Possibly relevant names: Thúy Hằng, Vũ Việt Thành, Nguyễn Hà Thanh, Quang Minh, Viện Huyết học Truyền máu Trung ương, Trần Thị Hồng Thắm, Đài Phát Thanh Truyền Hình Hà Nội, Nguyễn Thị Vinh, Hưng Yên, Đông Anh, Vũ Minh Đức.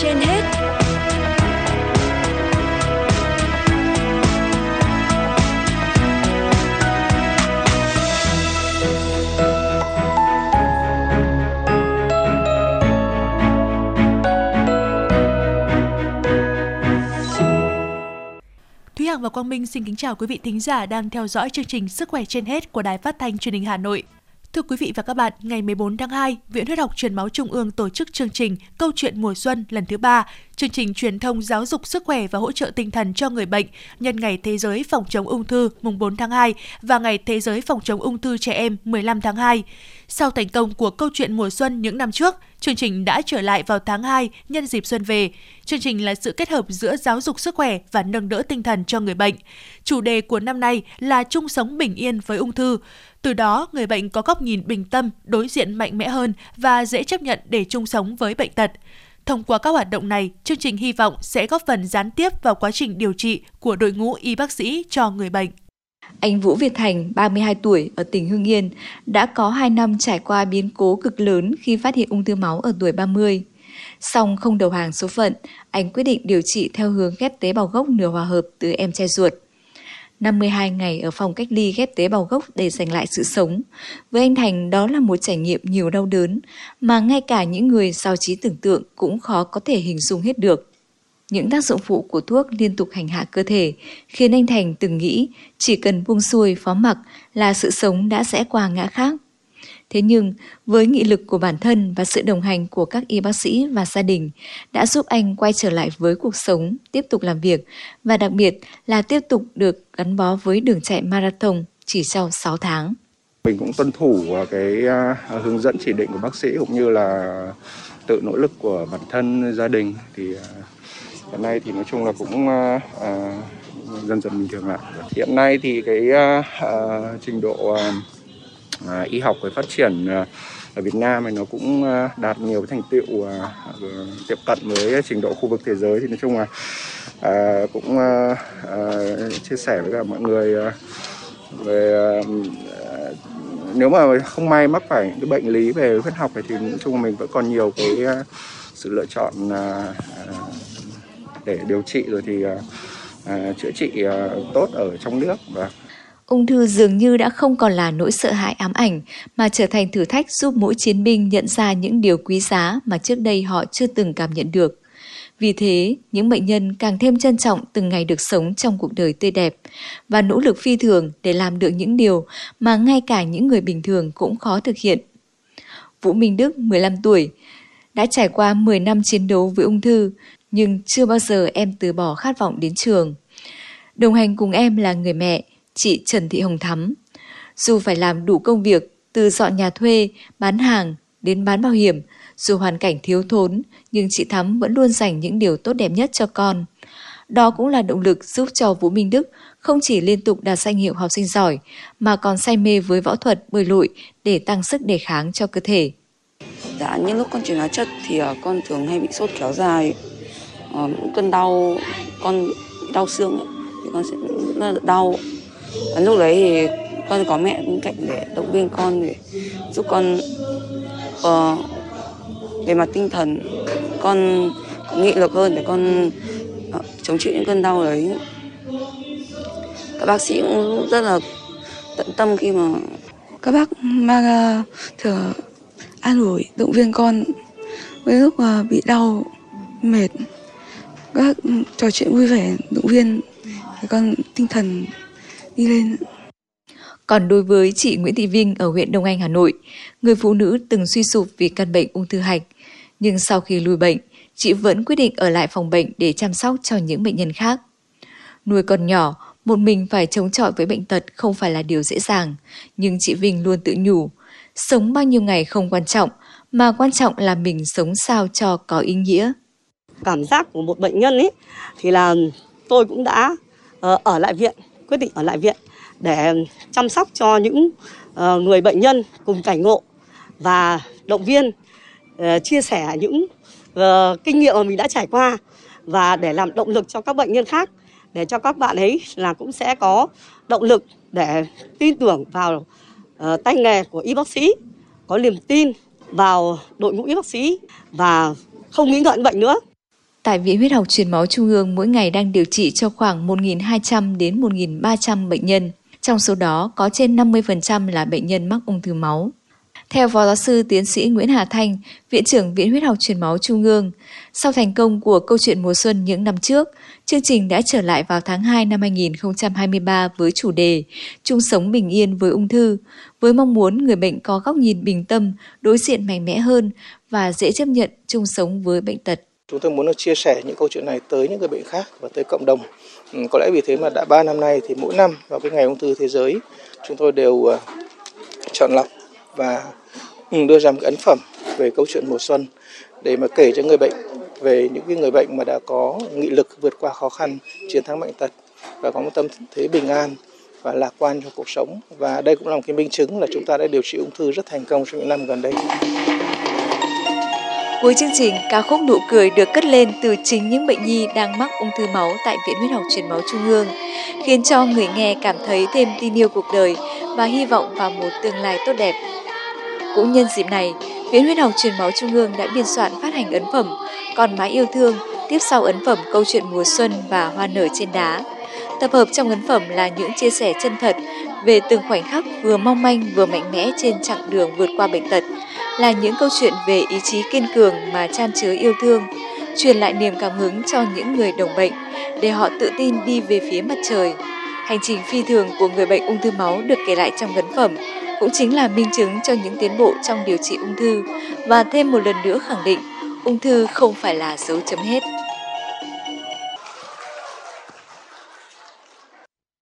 trên hết. Thúy Hằng và Quang Minh xin kính chào quý vị thính giả đang theo dõi chương trình Sức khỏe trên hết của Đài Phát thanh Truyền hình Hà Nội. Thưa quý vị và các bạn, ngày 14 tháng 2, Viện Huyết học Truyền máu Trung ương tổ chức chương trình Câu chuyện mùa xuân lần thứ 3, chương trình truyền thông giáo dục sức khỏe và hỗ trợ tinh thần cho người bệnh nhân Ngày Thế giới phòng chống ung thư mùng 4 tháng 2 và Ngày Thế giới phòng chống ung thư trẻ em 15 tháng 2. Sau thành công của Câu chuyện mùa xuân những năm trước, chương trình đã trở lại vào tháng 2 nhân dịp xuân về. Chương trình là sự kết hợp giữa giáo dục sức khỏe và nâng đỡ tinh thần cho người bệnh. Chủ đề của năm nay là chung sống bình yên với ung thư. Từ đó, người bệnh có góc nhìn bình tâm, đối diện mạnh mẽ hơn và dễ chấp nhận để chung sống với bệnh tật. Thông qua các hoạt động này, chương trình hy vọng sẽ góp phần gián tiếp vào quá trình điều trị của đội ngũ y bác sĩ cho người bệnh. Anh Vũ Việt Thành, 32 tuổi, ở tỉnh Hưng Yên, đã có 2 năm trải qua biến cố cực lớn khi phát hiện ung thư máu ở tuổi 30. Song không đầu hàng số phận, anh quyết định điều trị theo hướng ghép tế bào gốc nửa hòa hợp từ em trai ruột. 52 ngày ở phòng cách ly ghép tế bào gốc để giành lại sự sống. Với anh Thành, đó là một trải nghiệm nhiều đau đớn mà ngay cả những người giàu trí tưởng tượng cũng khó có thể hình dung hết được. Những tác dụng phụ của thuốc liên tục hành hạ cơ thể khiến anh Thành từng nghĩ chỉ cần buông xuôi phó mặc là sự sống đã sẽ qua ngã khác. Thế nhưng, với nghị lực của bản thân và sự đồng hành của các y bác sĩ và gia đình đã giúp anh quay trở lại với cuộc sống, tiếp tục làm việc và đặc biệt là tiếp tục được gắn bó với đường chạy marathon chỉ sau 6 tháng. Mình cũng tuân thủ cái hướng dẫn chỉ định của bác sĩ cũng như là tự nỗ lực của bản thân, gia đình. Thì hiện nay thì nói chung là cũng dần dần bình thường lại. Hiện nay thì cái trình độ y học về phát triển ở Việt Nam thì nó cũng đạt nhiều thành tựu tiệm cận với trình độ khu vực thế giới, thì nói chung là cũng chia sẻ với cả mọi người về nếu mà không may mắc phải những cái bệnh lý về huyết học thì nói chung là mình vẫn còn nhiều cái sự lựa chọn để điều trị rồi thì chữa trị tốt ở trong nước. Và ung thư dường như đã không còn là nỗi sợ hãi ám ảnh mà trở thành thử thách giúp mỗi chiến binh nhận ra những điều quý giá mà trước đây họ chưa từng cảm nhận được. Vì thế, những bệnh nhân càng thêm trân trọng từng ngày được sống trong cuộc đời tươi đẹp và nỗ lực phi thường để làm được những điều mà ngay cả những người bình thường cũng khó thực hiện. Vũ Minh Đức, 15 tuổi, đã trải qua 10 năm chiến đấu với ung thư, nhưng chưa bao giờ em từ bỏ khát vọng đến trường. Đồng hành cùng em là người mẹ, chị Trần Thị Hồng Thắm. Dù phải làm đủ công việc, từ dọn nhà thuê, bán hàng đến bán bảo hiểm, dù hoàn cảnh thiếu thốn, nhưng chị Thắm vẫn luôn dành những điều tốt đẹp nhất cho con. Đó cũng là động lực giúp cho Vũ Minh Đức không chỉ liên tục đạt danh hiệu học sinh giỏi, mà còn say mê với võ thuật, bơi lội để tăng sức đề kháng cho cơ thể. Dạ, những lúc con chuyển hóa chất thì con thường hay bị sốt kéo dài, cơn đau, con đau xương ấy, thì con sẽ đau. Lúc đấy thì con có mẹ bên cạnh để động viên con, để giúp con về mặt tinh thần, con có nghị lực hơn để con chống chịu những cơn đau đấy. Các bác sĩ cũng rất là tận tâm khi mà các bác mang thở an ủi, động viên con với lúc mà bị đau, mệt. Các trò chuyện vui vẻ, động viên để con tinh thần đi lên. Còn đối với chị Nguyễn Thị Vinh ở huyện Đông Anh, Hà Nội, người phụ nữ từng suy sụp vì căn bệnh ung thư hạch, nhưng sau khi lui bệnh, chị vẫn quyết định ở lại phòng bệnh để chăm sóc cho những bệnh nhân khác. Nuôi con nhỏ, một mình phải chống chọi với bệnh tật không phải là điều dễ dàng, nhưng chị Vinh luôn tự nhủ, sống bao nhiêu ngày không quan trọng, mà quan trọng là mình sống sao cho có ý nghĩa. Cảm giác của một bệnh nhân ấy thì là tôi cũng đã ở lại viện, quyết định ở lại viện để chăm sóc cho những người bệnh nhân cùng cảnh ngộ và động viên, chia sẻ những kinh nghiệm mà mình đã trải qua và để làm động lực cho các bệnh nhân khác, để cho các bạn ấy là cũng sẽ có động lực để tin tưởng vào tay nghề của y bác sĩ, có niềm tin vào đội ngũ y bác sĩ và không nghĩ ngợi bệnh nữa. Tại Viện Huyết học Truyền máu Trung ương mỗi ngày đang điều trị cho khoảng 1.200 đến 1.300 bệnh nhân. Trong số đó có trên 50% là bệnh nhân mắc ung thư máu. Theo Phó Giáo sư Tiến sĩ Nguyễn Hà Thanh, Viện trưởng Viện Huyết học Truyền máu Trung ương, sau thành công của câu chuyện mùa xuân những năm trước, chương trình đã trở lại vào tháng 2 năm 2023 với chủ đề Chung sống bình yên với ung thư, với mong muốn người bệnh có góc nhìn bình tâm, đối diện mạnh mẽ hơn và dễ chấp nhận chung sống với bệnh tật. Chúng tôi muốn chia sẻ những câu chuyện này tới những người bệnh khác và tới cộng đồng. Có lẽ vì thế mà đã 3 năm nay thì mỗi năm vào cái ngày ung thư thế giới, chúng tôi đều chọn lọc và đưa ra một ấn phẩm về câu chuyện mùa xuân để mà kể cho người bệnh về những cái người bệnh mà đã có nghị lực vượt qua khó khăn, chiến thắng bệnh tật và có một tâm thế bình an và lạc quan cho cuộc sống. Và đây cũng là một cái minh chứng là chúng ta đã điều trị ung thư rất thành công trong những năm gần đây. Cuối chương trình, ca khúc Nụ cười được cất lên từ chính những bệnh nhi đang mắc ung thư máu tại Viện Huyết học Truyền máu Trung ương, khiến cho người nghe cảm thấy thêm tin yêu cuộc đời và hy vọng vào một tương lai tốt đẹp. Cũng nhân dịp này, Viện Huyết học Truyền máu Trung ương đã biên soạn phát hành ấn phẩm Con mái yêu thương, tiếp sau ấn phẩm Câu chuyện mùa xuân và Hoa nở trên đá. Tập hợp trong ấn phẩm là những chia sẻ chân thật về từng khoảnh khắc vừa mong manh vừa mạnh mẽ trên chặng đường vượt qua bệnh tật, là những câu chuyện về ý chí kiên cường mà chan chứa yêu thương, truyền lại niềm cảm hứng cho những người đồng bệnh để họ tự tin đi về phía mặt trời. Hành trình phi thường của người bệnh ung thư máu được kể lại trong ấn phẩm cũng chính là minh chứng cho những tiến bộ trong điều trị ung thư và thêm một lần nữa khẳng định ung thư không phải là dấu chấm hết.